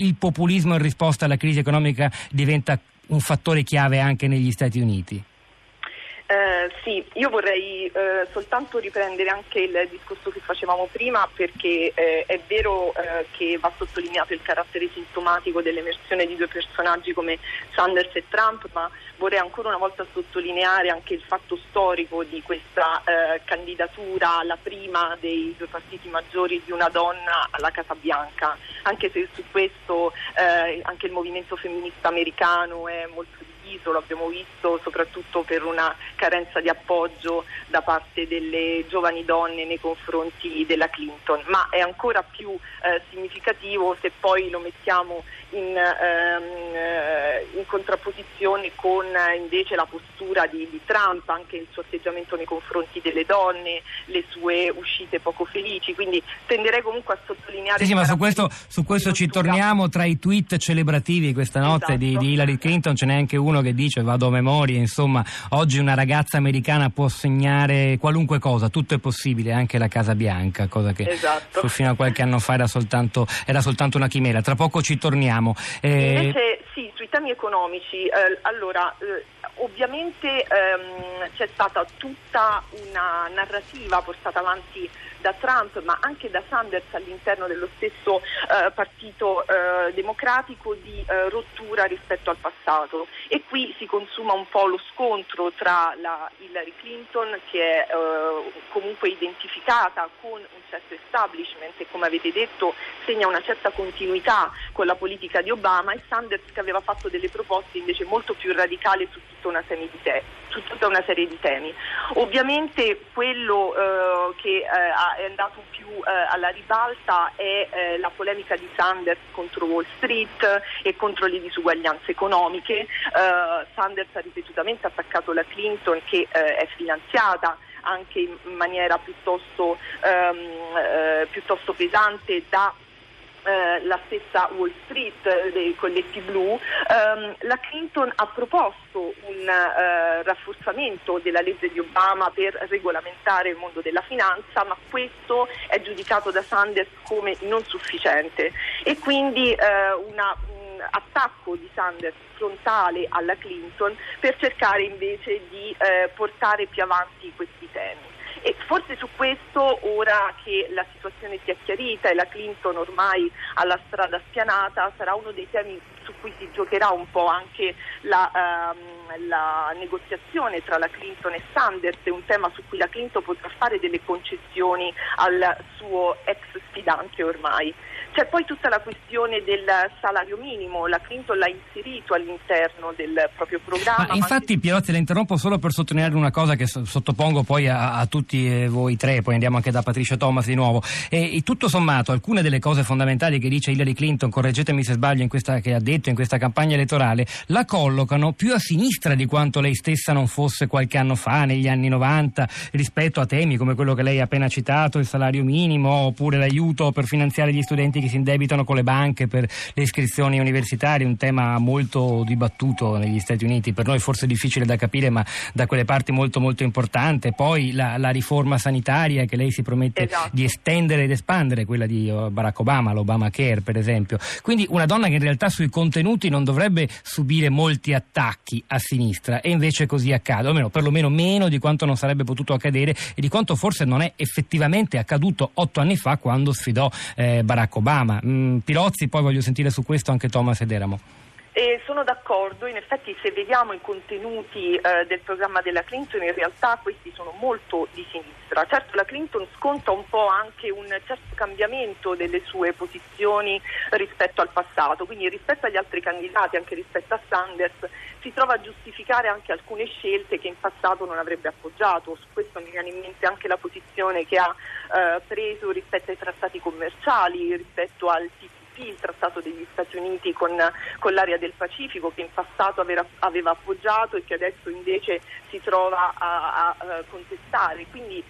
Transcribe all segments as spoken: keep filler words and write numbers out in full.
il populismo in risposta alla crisi economica diventa un fattore chiave anche negli Stati Uniti? Eh, sì, io vorrei eh, soltanto riprendere anche il discorso che facevamo prima, perché eh, è vero eh, che va sottolineato il carattere sintomatico dell'emersione di due personaggi come Sanders e Trump, ma vorrei ancora una volta sottolineare anche il fatto storico di questa eh, candidatura, la prima dei due partiti maggiori di una donna alla Casa Bianca, anche se su questo eh, anche il movimento femminista americano è molto, lo abbiamo visto soprattutto per una carenza di appoggio da parte delle giovani donne nei confronti della Clinton, ma è ancora più eh, significativo se poi lo mettiamo in, ehm, in contrapposizione con invece la postura di, di Trump, anche il suo atteggiamento nei confronti delle donne, le sue uscite poco felici, quindi tenderei comunque a sottolineare. Sì, sì, ma su questo, su questo ci torniamo. Tra i tweet celebrativi questa notte, esatto, di, di Hillary Clinton ce n'è anche uno che dice, vado a memoria, insomma, oggi una ragazza americana può segnare qualunque cosa, tutto è possibile, anche la Casa Bianca, cosa che esatto. fino a qualche anno fa era soltanto, era soltanto una chimera. Tra poco ci torniamo. Eh... Invece sì, sui temi economici, eh, allora eh, ovviamente ehm, c'è stata tutta una narrativa portata avanti da Trump, ma anche da Sanders all'interno dello stesso eh, partito eh, democratico, di eh, rottura rispetto al passato, e qui si consuma un po' lo scontro tra la Hillary Clinton, che è eh, comunque identificata con un certo establishment e, come avete detto, segna una certa continuità con la politica di Obama, e Sanders, che aveva fatto delle proposte invece molto più radicali su tutta una serie di, te- su tutta una serie di temi. Ovviamente quello eh, che eh, ha è andato più eh, alla ribalta è eh, la polemica di Sanders contro Wall Street e contro le disuguaglianze economiche. Eh, Sanders ha ripetutamente attaccato la Clinton, che eh, è finanziata anche in maniera piuttosto, ehm, eh, piuttosto pesante da Eh, la stessa Wall Street eh, dei colletti blu. ehm, la Clinton ha proposto un eh, rafforzamento della legge di Obama per regolamentare il mondo della finanza, ma questo è giudicato da Sanders come non sufficiente, e quindi eh, una attacco di Sanders frontale alla Clinton per cercare invece di eh, portare più avanti questi temi. E forse su questo, ora che la situazione si è chiarita e la Clinton ormai alla strada spianata, sarà uno dei temi su cui si giocherà un po' anche la, ehm, la negoziazione tra la Clinton e Sanders, è un tema su cui la Clinton potrà fare delle concessioni al suo ex sfidante ormai. C'è poi tutta la questione del salario minimo, la Clinton l'ha inserito all'interno del proprio programma. Ma infatti, ma... Pirozzi, la interrompo solo per sottolineare una cosa che sottopongo poi a, a tutti voi tre, poi andiamo anche da Patricia Thomas di nuovo. E, e tutto sommato, alcune delle cose fondamentali che dice Hillary Clinton, correggetemi se sbaglio, in questa, che ha detto in questa campagna elettorale, la collocano più a sinistra di quanto lei stessa non fosse qualche anno fa, negli anni novanta, rispetto a temi come quello che lei ha appena citato, il salario minimo, oppure l'aiuto per finanziare gli studenti che si indebitano con le banche per le iscrizioni universitarie, un tema molto dibattuto negli Stati Uniti, per noi forse difficile da capire, ma da quelle parti molto molto importante. Poi la, la riforma sanitaria che lei si promette, esatto, di estendere ed espandere, quella di Barack Obama, l'Obamacare per esempio. Quindi una donna che in realtà sui contenuti non dovrebbe subire molti attacchi a sinistra, e invece così accade, o almeno perlomeno meno di quanto non sarebbe potuto accadere e di quanto forse non è effettivamente accaduto otto anni fa, quando sfidò eh, Barack Obama. Mm, Pirozzi, poi voglio sentire su questo anche Thomas e Deramo. Eh, sono d'accordo, in effetti se vediamo i contenuti eh, del programma della Clinton, in realtà questi sono molto di sinistra. Certo, la Clinton sconta un po' anche un certo cambiamento delle sue posizioni rispetto al passato, quindi rispetto agli altri candidati, anche rispetto a Sanders, si trova a giustificare anche alcune scelte che in passato non avrebbe appoggiato. Su questo mi viene in mente anche la posizione che ha eh, preso rispetto ai trattati commerciali, rispetto al tipo il trattato degli Stati Uniti con, con l'area del Pacifico, che in passato aveva, aveva appoggiato e che adesso invece si trova a, a contestare. Quindi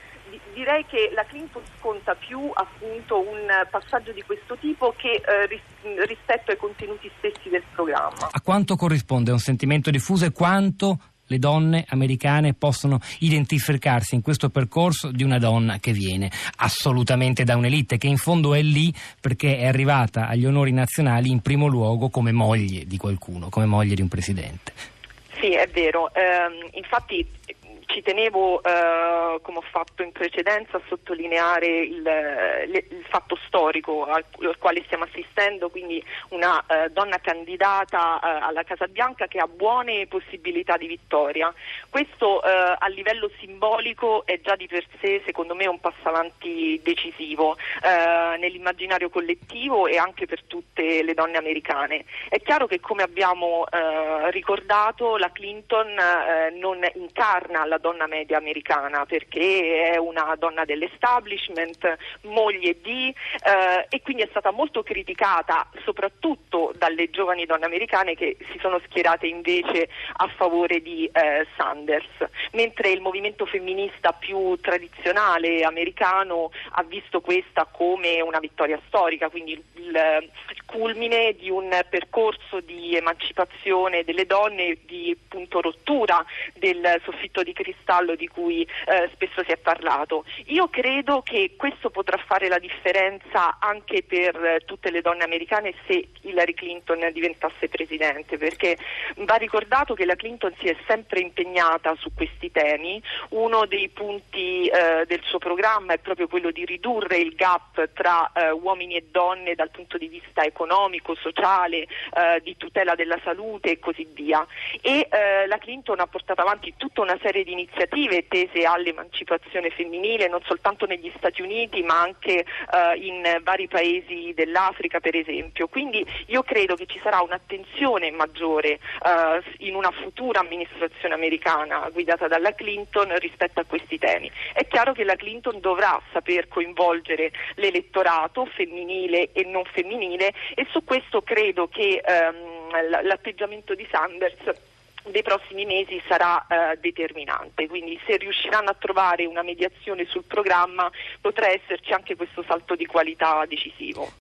direi che la Clinton sconta più appunto un passaggio di questo tipo che eh, ris- rispetto ai contenuti stessi del programma. A quanto corrisponde un sentimento diffuso e quanto le donne americane possono identificarsi in questo percorso di una donna che viene assolutamente da un'elite, che in fondo è lì perché è arrivata agli onori nazionali in primo luogo come moglie di qualcuno, come moglie di un presidente. Sì, è vero, eh, infatti ci tenevo, eh, come ho fatto in precedenza, a sottolineare il, le, il fatto storico al, al quale stiamo assistendo, quindi una eh, donna candidata eh, alla Casa Bianca che ha buone possibilità di vittoria. Questo eh, a livello simbolico è già di per sé, secondo me, un passo avanti decisivo eh, nell'immaginario collettivo e anche per tutte le donne americane. È chiaro che, come abbiamo eh, ricordato, la Clinton eh, non incarna la donna media americana, perché è una donna dell'establishment, moglie di eh, e quindi è stata molto criticata soprattutto dalle giovani donne americane, che si sono schierate invece a favore di eh, Sanders, mentre il movimento femminista più tradizionale americano ha visto questa come una vittoria storica, quindi il, il culmine di un percorso di emancipazione delle donne, di punto rottura del soffitto di cristallo di cui eh, spesso si è parlato. Io credo che questo potrà fare la differenza anche per eh, tutte le donne americane se Hillary Clinton diventasse presidente, perché va ricordato che la Clinton si è sempre impegnata su questi temi. Uno dei punti eh, del suo programma è proprio quello di ridurre il gap tra eh, uomini e donne dal punto di vista economico, sociale, eh, di tutela della salute e così via, e eh, la Clinton ha portato avanti tutta una serie di iniziative tese all'emancipazione femminile, non soltanto negli Stati Uniti ma anche eh, in vari paesi dell'Africa, per esempio. Quindi io credo che ci sarà un'attenzione maggiore eh, in una futura amministrazione americana guidata dalla Clinton rispetto a questi temi. È chiaro che la Clinton dovrà saper coinvolgere l'elettorato femminile e non femminile, e su questo credo che ehm, l'atteggiamento di Sanders dei prossimi mesi sarà eh, determinante. Quindi se riusciranno a trovare una mediazione sul programma, potrà esserci anche questo salto di qualità decisivo.